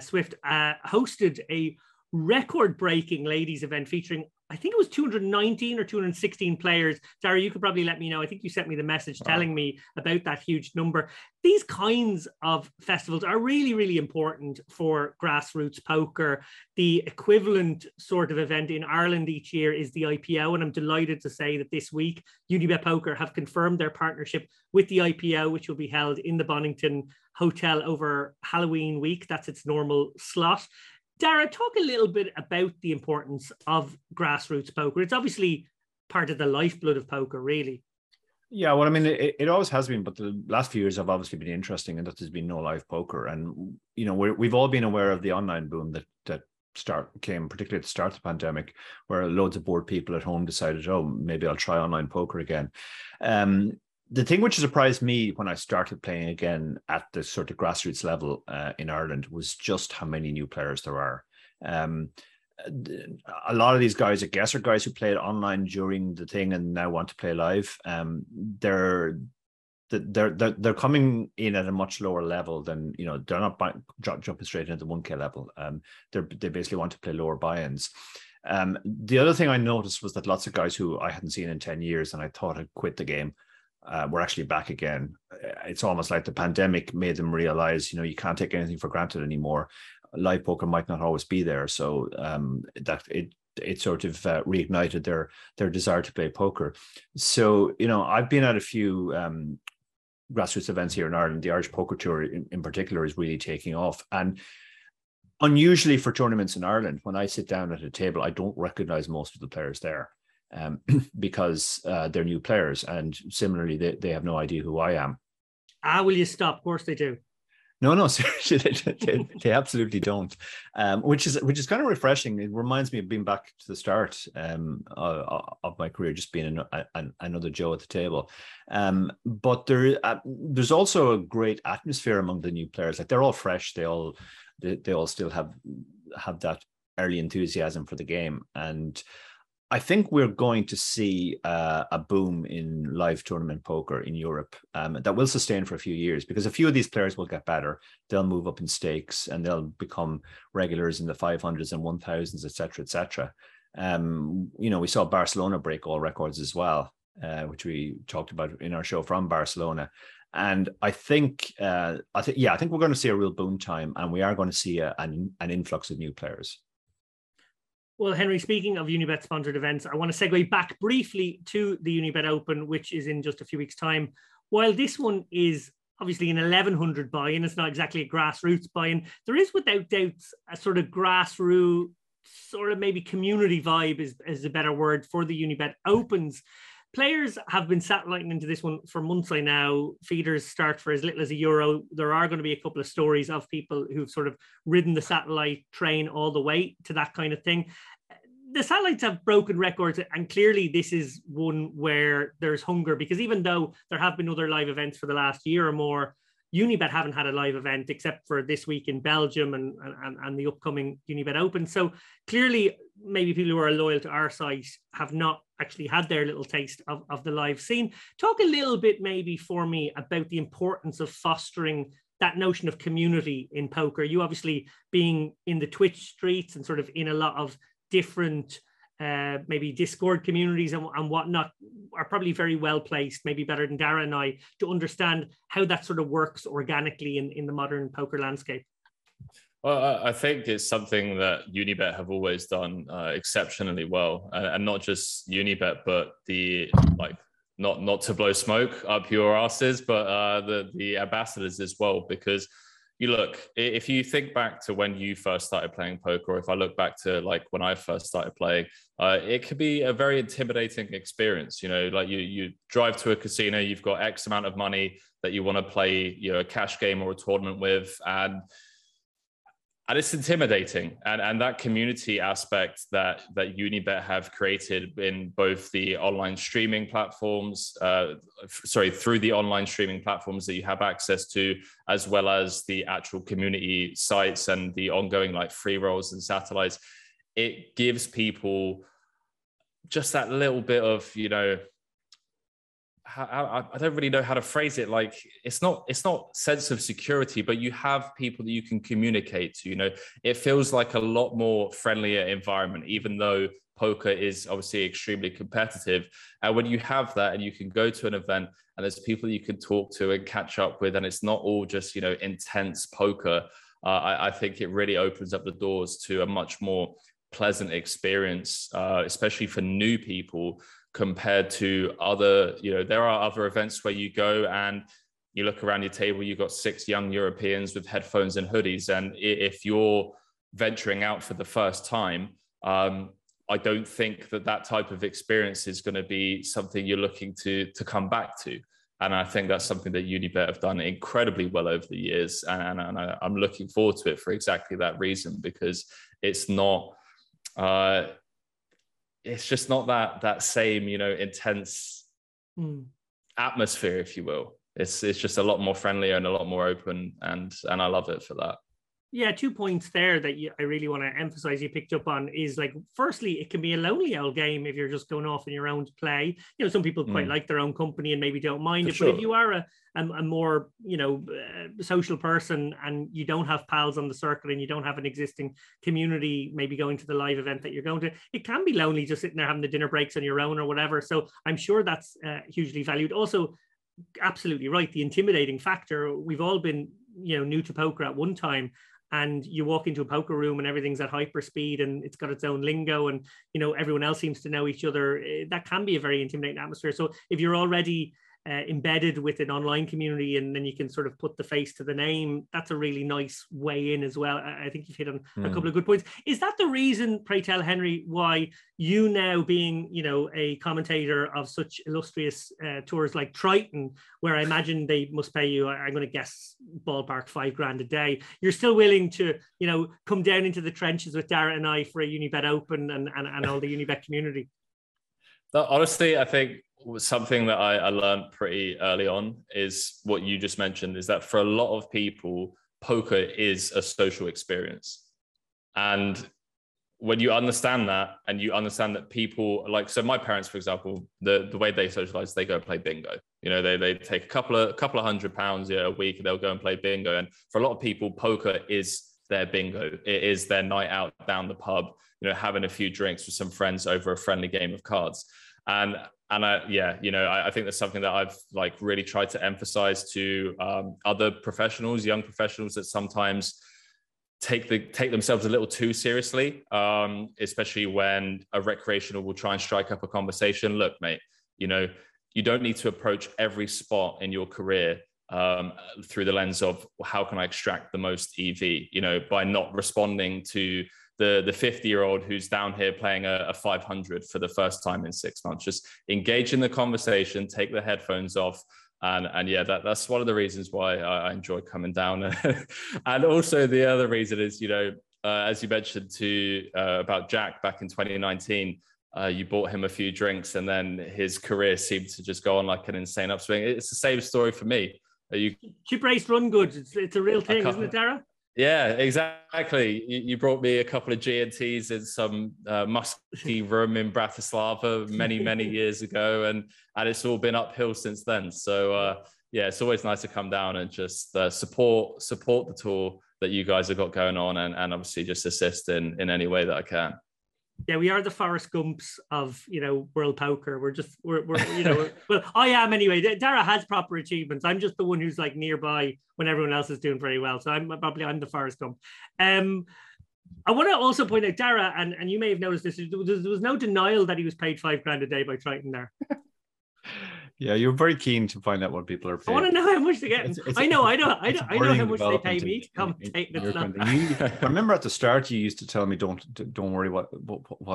Swift, hosted a record-breaking ladies event featuring, I think it was 219 or 216 players. Dara, you could probably let me know. I think you sent me the message telling me about that huge number. These kinds of festivals are really, really important for grassroots poker. The equivalent sort of event in Ireland each year is the IPO. And I'm delighted to say that this week, Unibet Poker have confirmed their partnership with the IPO, which will be held in the Bonington Hotel over Halloween week. That's its normal slot. Dara, talk a little bit about the importance of grassroots poker. It's obviously part of the lifeblood of poker, really. Yeah, well, I mean, it always has been, but the last few years have obviously been interesting in that there's been no live poker. And, you know, we've all been aware of the online boom that came particularly at the start of the pandemic, where loads of bored people at home decided, oh, maybe I'll try online poker again. The thing which surprised me when I started playing again at the sort of grassroots level in Ireland was just how many new players there are. A lot of these guys, I guess, are guys who played online during the thing and now want to play live. They're coming in at a much lower level than, you know, they're not jumping straight into the 1K level. They basically want to play lower buy-ins. The other thing I noticed was that lots of guys who I hadn't seen in 10 years and I thought had quit the game, we're actually back again. It's almost like the pandemic made them realize, you know, you can't take anything for granted anymore. Live poker might not always be there. So that it sort of reignited their desire to play poker. So, you know, I've been at a few grassroots events here in Ireland. The Irish Poker Tour in particular is really taking off. And unusually for tournaments in Ireland, when I sit down at a table, I don't recognize most of the players there. Because they're new players, and similarly they have no idea who I am. Will you stop? Of course they do. No, seriously, they absolutely don't. Which is kind of refreshing. It reminds me of being back to the start of my career, just being another Joe at the table. But there's also a great atmosphere among the new players. Like, they're all fresh. They all still have that early enthusiasm for the game. And I think we're going to see a boom in live tournament poker in Europe that will sustain for a few years, because a few of these players will get better. They'll move up in stakes and they'll become regulars in the 500s and 1000s, et cetera, et cetera. You know, we saw Barcelona break all records as well, which we talked about in our show from Barcelona. And I think, I think we're going to see a real boom time, and we are going to see an influx of new players. Well, Henry, speaking of Unibet-sponsored events, I want to segue back briefly to the Unibet Open, which is in just a few weeks' time. While this one is obviously an 1100 buy-in, it's not exactly a grassroots buy-in, there is without doubt a sort of grassroots, sort of maybe community vibe is a better word for the Unibet Opens. Players have been satelliting into this one for months by now. Feeders start for as little as €1. There are going to be a couple of stories of people who've sort of ridden the satellite train all the way to that kind of thing. The satellites have broken records, and clearly this is one where there's hunger, because even though there have been other live events for the last year or more, Unibet haven't had a live event except for this week in Belgium and the upcoming Unibet Open. So clearly maybe people who are loyal to our site have not actually had their little taste of the live scene. Talk a little bit maybe for me about the importance of fostering that notion of community in poker. You obviously being in the Twitch streets and sort of in a lot of different maybe Discord communities and whatnot are probably very well placed, maybe better than Dara and I, to understand how that sort of works organically in the modern poker landscape. Well, I think it's something that Unibet have always done exceptionally well, and not just Unibet, but the not to blow smoke up your asses, but the ambassadors as well. Because you look, if you think back to when you first started playing poker, or if I look back to like when I first started playing, it could be a very intimidating experience. You know, like you drive to a casino, you've got X amount of money that you want to play, you know, a cash game or a tournament with, and it's intimidating. And that community aspect that Unibet have created in both the online streaming platforms, through the online streaming platforms that you have access to, as well as the actual community sites and the ongoing like free rolls and satellites, it gives people just that little bit of, you know, I don't really know how to phrase it. Like it's not sense of security, but you have people that you can communicate to, you know, it feels like a lot more friendlier environment, even though poker is obviously extremely competitive. And when you have that and you can go to an event and there's people you can talk to and catch up with, and it's not all just, you know, intense poker, I think it really opens up the doors to a much more pleasant experience, especially for new people, compared to other, you know, there are other events where you go and you look around your table, you've got 6 young Europeans with headphones and hoodies. And if you're venturing out for the first time, I don't think that type of experience is going to be something you're looking to come back to. And I think that's something that Unibet have done incredibly well over the years. And I'm looking forward to it for exactly that reason, because it's not... it's just not that same, you know, intense atmosphere, if you will. It's just a lot more friendlier and a lot more open, and I love it for that. Yeah, 2 points there that I really want to emphasize you picked up on is, like, firstly, it can be a lonely old game if you're just going off on your own to play. You know, some people quite like their own company and maybe don't mind it. Sure. But if you are a more, you know, social person and you don't have pals on the circle and you don't have an existing community, maybe going to the live event that you're going to, it can be lonely just sitting there having the dinner breaks on your own or whatever. So I'm sure that's hugely valued. Also, absolutely right, the intimidating factor. We've all been, you know, new to poker at one time. And you walk into a poker room and everything's at hyper speed and it's got its own lingo and, you know, everyone else seems to know each other. That can be a very intimidating atmosphere. So if you're already embedded with an online community and then you can sort of put the face to the name, that's a really nice way in as well. I think you've hit on a couple of good points. Is that the reason, pray tell, Henry, why you now being, you know, a commentator of such illustrious tours like Triton, where I imagine they must pay you, I'm going to guess ballpark $5,000 a day, you're still willing to, you know, come down into the trenches with Dara and I for a Unibet Open and all the Unibet community? Honestly, I think something that I learned pretty early on is what you just mentioned, is that for a lot of people, poker is a social experience. And when you understand that, and you understand that people, like, so my parents, for example, the way they socialize, they go play bingo. You know, they take a couple of £100 a week, and they'll go and play bingo. And for a lot of people, poker is their bingo. It is their night out down the pub, you know, having a few drinks with some friends over a friendly game of cards. And I think that's something that I've like really tried to emphasize to other professionals, young professionals that sometimes take themselves a little too seriously, especially when a recreational will try and strike up a conversation. Look, mate, you know, you don't need to approach every spot in your career through the lens of how can I extract the most EV, you know, by not responding to the 50-year-old who's down here playing a 500 for the first time in 6 months. Just engage in the conversation, take the headphones off. And that's one of the reasons why I enjoy coming down. And also the other reason is, you know, as you mentioned about Jack back in 2019, you bought him a few drinks and then his career seemed to just go on like an insane upswing. It's the same story for me. Chip Race Run Goods. It's a real thing, isn't it, Dara? Yeah, exactly. You brought me a couple of G&Ts in some musky room in Bratislava many, many years ago, and it's all been uphill since then. So yeah, it's always nice to come down and just support the tour that you guys have got going on, and obviously just assist in any way that I can. Yeah, we are the Forrest Gumps of, you know, world poker. We're you know, well, I am anyway. Dara has proper achievements. I'm just the one who's like nearby when everyone else is doing very well. So I'm probably the Forrest Gump. I want to also point out, Dara, and you may have noticed this, there was no denial that he was paid $5,000 a day by Triton there. Yeah, you're very keen to find out what people are paid. I want to know how much they're getting. I know how much they pay me to commentate. I remember at the start you used to tell me, don't worry what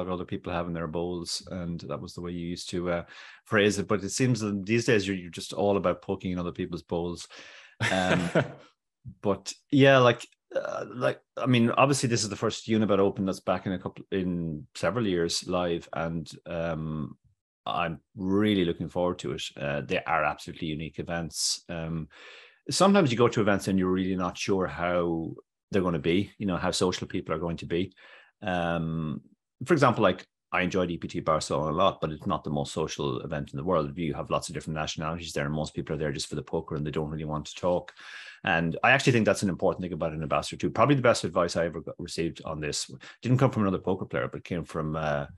other people have in their bowls, and that was the way you used to phrase it. But it seems that these days you're just all about poking in other people's bowls. But yeah, like I mean, obviously this is the first Unibet Open that's back in several years live, and I'm really looking forward to it. They are absolutely unique events. Sometimes you go to events and you're really not sure how they're going to be, you know, how social people are going to be. For example, like I enjoyed EPT Barcelona a lot, but it's not the most social event in the world. You have lots of different nationalities there, and most people are there just for the poker and they don't really want to talk. And I actually think that's an important thing about an ambassador too. Probably the best advice I ever received on this didn't come from another poker player, but came from a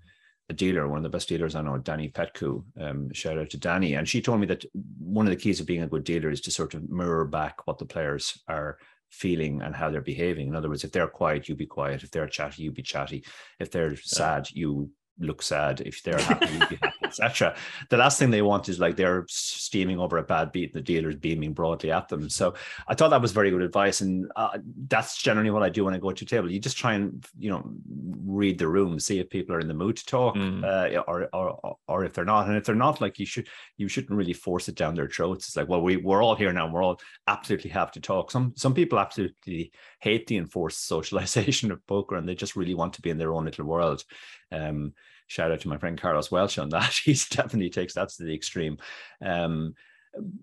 dealer, one of the best dealers I know, Danny Petku. Shout out to Danny. And she told me that one of the keys of being a good dealer is to sort of mirror back what the players are feeling and how they're behaving. In other words, if they're quiet, you be quiet. If they're chatty, you be chatty. If they're sad, you look sad. If they're happy, you be happy, etc. The last thing they want is like they're steaming over a bad beat and the dealer's beaming broadly at them. So I thought that was very good advice, and that's generally what I do when I go to a table. You just try and, you know, read the room, see if people are in the mood to talk, or if they're not. And if they're not, like, you shouldn't really force it down their throats. It's like, well, we're all here now and we're all absolutely have to talk. Some people absolutely hate the enforced socialization of poker and they just really want to be in their own little world. Shout out to my friend Carlos Welch on that. He definitely takes that to the extreme.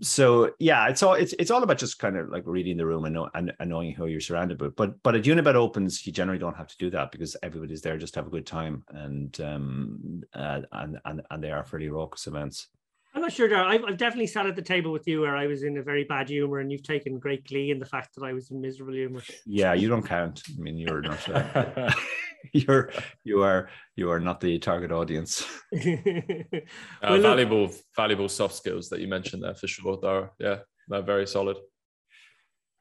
So yeah, it's all about just kind of like reading the room and knowing who you're surrounded by. But at Unibet Opens, you generally don't have to do that because everybody's there just to have a good time, and they are fairly raucous events. I'm not sure, Dara. I've definitely sat at the table with you where I was in a very bad humor, and you've taken great glee in the fact that I was in miserable humor. Yeah, you don't count. I mean, you're not. You are not the target audience. Well, valuable soft skills that you mentioned there for sure, Dara. Yeah, they're very solid.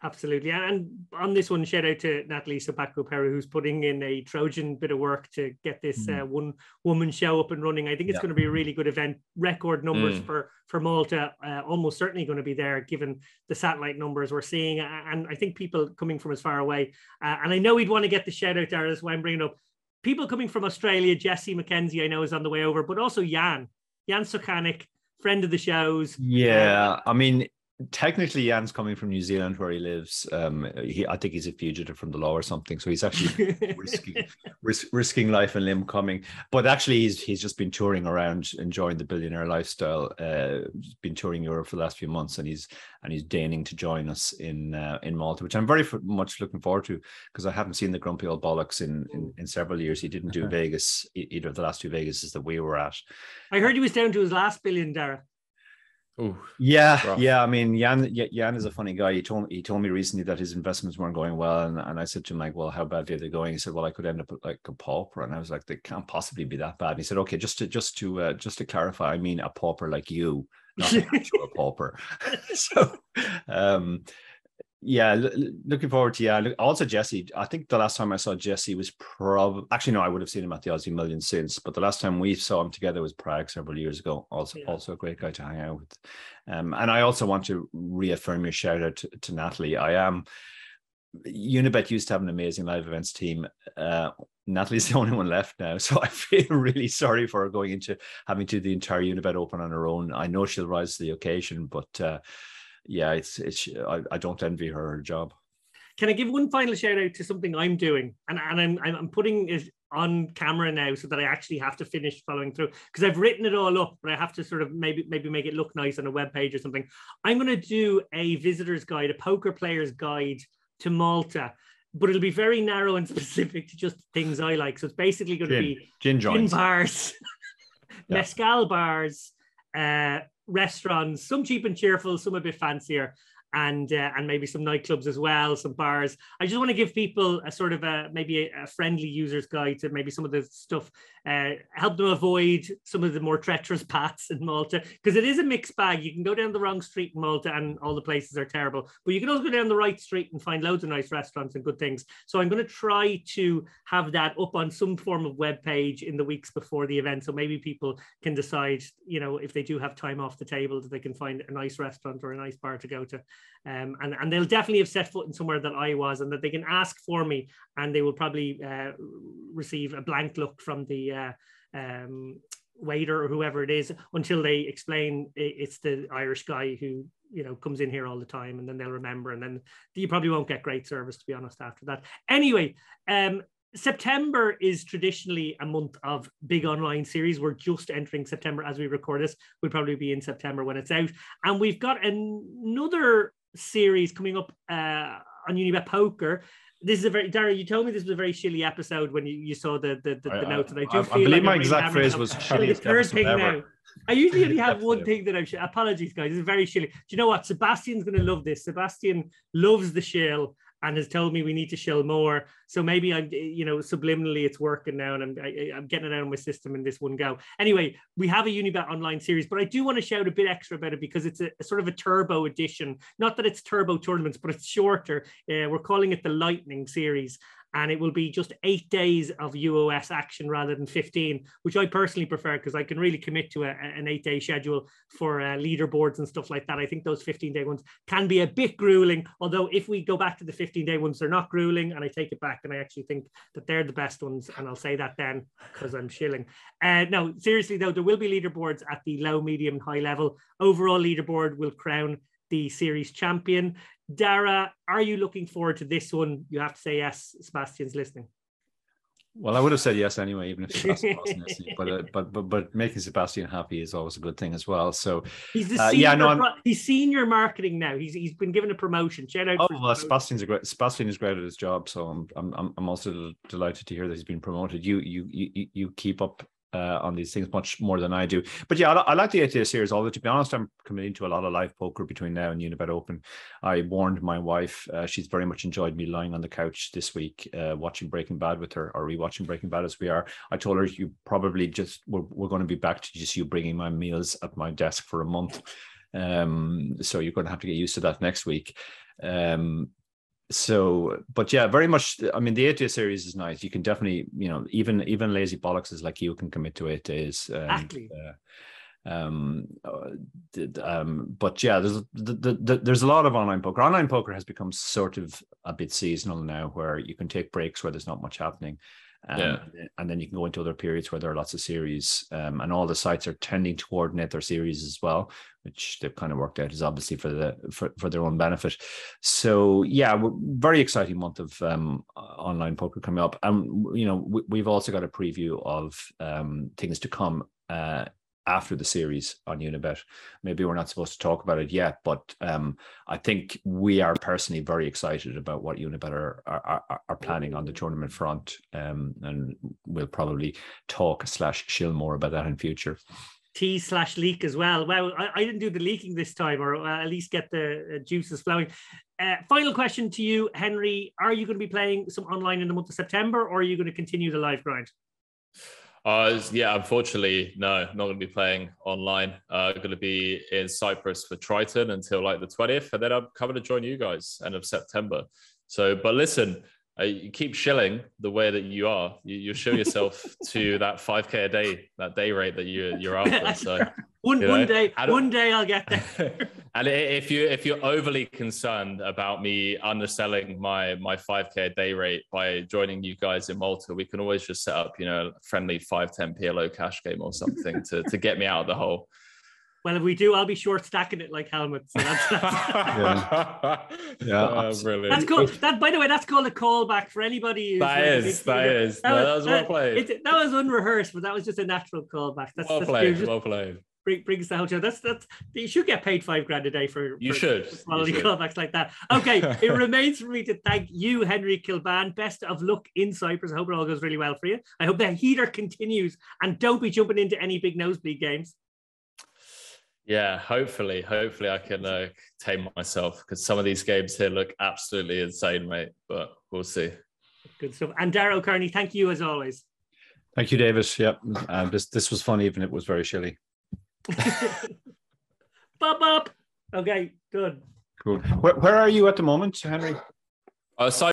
Absolutely. And on this one, shout out to Natalie Sabakoperi, who's putting in a Trojan bit of work to get this one woman show up and running. I think it's going to be a really good event. Record numbers for Malta, almost certainly going to be there given the satellite numbers we're seeing. And I think people coming from as far away, and I know we'd want to get the shout out there, that's why I'm bringing up people coming from Australia. Jesse McKenzie, I know, is on the way over, but also Jan Sokanik, friend of the shows. Yeah, I mean, technically Jan's coming from New Zealand where he lives. I think he's a fugitive from the law or something, so he's actually risking life and limb coming, but actually he's just been touring around enjoying the billionaire lifestyle. Been touring Europe for the last few months, and he's deigning to join us in Malta, which I'm very much looking forward to because I haven't seen the grumpy old bollocks in several years. He didn't do Vegas, either of the last two Vegases that we were at. I heard he was down to his last billion, Dara. Ooh, yeah. I mean, Jan is a funny guy. He told me recently that his investments weren't going well, and I said to him, like, well, how badly are they going? He said, well, I could end up like a pauper, and I was like, they can't possibly be that bad. And he said, okay, just to clarify, I mean a pauper like you, not an actual pauper. So, yeah, looking forward to also Jesse. I think the last time I saw Jesse was I would have seen him at the Aussie Million since, but the last time we saw him together was Prague several years ago. Also a great guy to hang out with. And I also want to reaffirm your shout out to Natalie. Unibet used to have an amazing live events team. Natalie's the only one left now, so I feel really sorry for her going into having to do the entire Unibet Open on her own. I know she'll rise to the occasion, but yeah, I don't envy her job. Can I give one final shout out to something I'm doing? And I'm putting it on camera now so that I actually have to finish following through because I've written it all up, but I have to sort of maybe make it look nice on a web page or something. I'm going to do a visitor's guide, a poker player's guide to Malta. but it'll be very narrow and specific to just things I like. So it's basically going to be gin bars, mezcal bars, restaurants, some cheap and cheerful, some a bit fancier, and maybe some nightclubs as well, some bars. I just want to give people a sort of a maybe a friendly user's guide to maybe some of the stuff, help them avoid some of the more treacherous paths in Malta, because it is a mixed bag. You can go down the wrong street in Malta and all the places are terrible, but you can also go down the right street and find loads of nice restaurants and good things. So I'm going to try to have that up on some form of web page in the weeks before the event, so maybe people can decide, you know, if they do have time off the table, that they can find a nice restaurant or a nice bar to go to. And they'll definitely have set foot in somewhere that I was, and that they can ask for me, and they will probably receive a blank look from the waiter or whoever it is until they explain it's the Irish guy who, you know, comes in here all the time, and then they'll remember, and then you probably won't get great service, to be honest, after that. Anyway, September is traditionally a month of big online series. We're just entering September as we record this. We'll probably be in September when it's out. And we've got another series coming up on Unibet Poker. This is a very, Dara, you told me this was a very shilly episode when you saw the notes. And I feel believe like my exact phrase was shilliest episode ever. I usually only have one thing that I'm shilly. Apologies, guys. This is very shilly. Do you know what? Sebastian's going to love this. Sebastian loves the shill and has told me we need to shill more. So maybe I'm, you know, subliminally it's working now, and I'm getting it out of my system in this one go. Anyway, we have a Unibet online series, but I do want to shout a bit extra about it because it's a sort of a turbo edition. Not that it's turbo tournaments, but it's shorter. We're calling it the Lightning series. And it will be just 8 days of UOS action rather than 15, which I personally prefer because I can really commit to an 8-day schedule for leaderboards and stuff like that. I think those 15-day ones can be a bit grueling, although if we go back to the 15-day ones, they're not grueling, and I take it back, and I actually think that they're the best ones, and I'll say that then because I'm shilling. No, seriously, though, there will be leaderboards at the low, medium, and high level. Overall leaderboard will crown the series champion. Dara, are you looking forward to this one? You have to say yes. Sebastian's listening. Well, I would have said yes anyway, even if Sebastian listening. But making Sebastian happy is always a good thing as well. So he's the senior, he's senior marketing now. He's been given a promotion. Shout out! Sebastian is great at his job. So I'm also delighted to hear that he's been promoted. You keep up on these things much more than I do, but yeah, I like the 8-day series, although to be honest I'm committing to a lot of live poker between now and Unibet Open. I warned my wife, she's very much enjoyed me lying on the couch this week watching Breaking Bad with her, or rewatching Breaking Bad as we are. I told her you probably just we're going to be back to just you bringing my meals at my desk for a month, so you're going to have to get used to that next week. So, but yeah, very much. I mean, the 8-day series is nice. You can definitely, you know, even lazy bollocks like you can commit to 8 days. Exactly. But yeah, there's a lot of online poker. Online poker has become sort of a bit seasonal now, where you can take breaks where there's not much happening. And then you can go into other periods where there are lots of series, and all the sites are tending to coordinate their series as well, which they've kind of worked out is obviously for their own benefit. So yeah, very exciting month of online poker coming up. And you know, we've also got a preview of things to come after the series on Unibet. Maybe we're not supposed to talk about it yet, but I think we are personally very excited about what Unibet are planning on the tournament front, and we'll probably talk / chill more about that in future. T/leak as well. Well, I didn't do the leaking this time, or at least get the juices flowing. Final question to you, Henry. Are you going to be playing some online in the month of September, or are you going to continue the live grind? Yeah, unfortunately, no, not going to be playing online. Going to be in Cyprus for Triton until like the 20th, and then I'm coming to join you guys end of September. So, but listen, you keep shilling the way that you are. You show yourself to that 5K a day, that day rate that you're after. So one day I'll get there. And if you're overly concerned about me underselling my 5K a day rate by joining you guys in Malta, we can always just set up, you know, a friendly 5-10 PLO cash game or something to get me out of the hole. Well, if we do, I'll be short stacking it like helmets. So brilliant. That's cool. That, by the way, that's called a callback for anybody. That was well played. That was unrehearsed, but that was just a natural callback. That's well played. brings the whole show. That's you should get paid $5,000 a day for quality callbacks like that. Okay, it remains for me to thank you, Henry Kilbane. Best of luck in Cyprus. I hope it all goes really well for you. I hope the heater continues, and don't be jumping into any big nosebleed games. Yeah, hopefully I can tame myself, because some of these games here look absolutely insane, mate, but we'll see. Good stuff. And Dara O'Carney, thank you as always. Thank you, Davis. Yep. This was fun, even if it was very chilly. Okay, good. Cool. Where are you at the moment, Henry?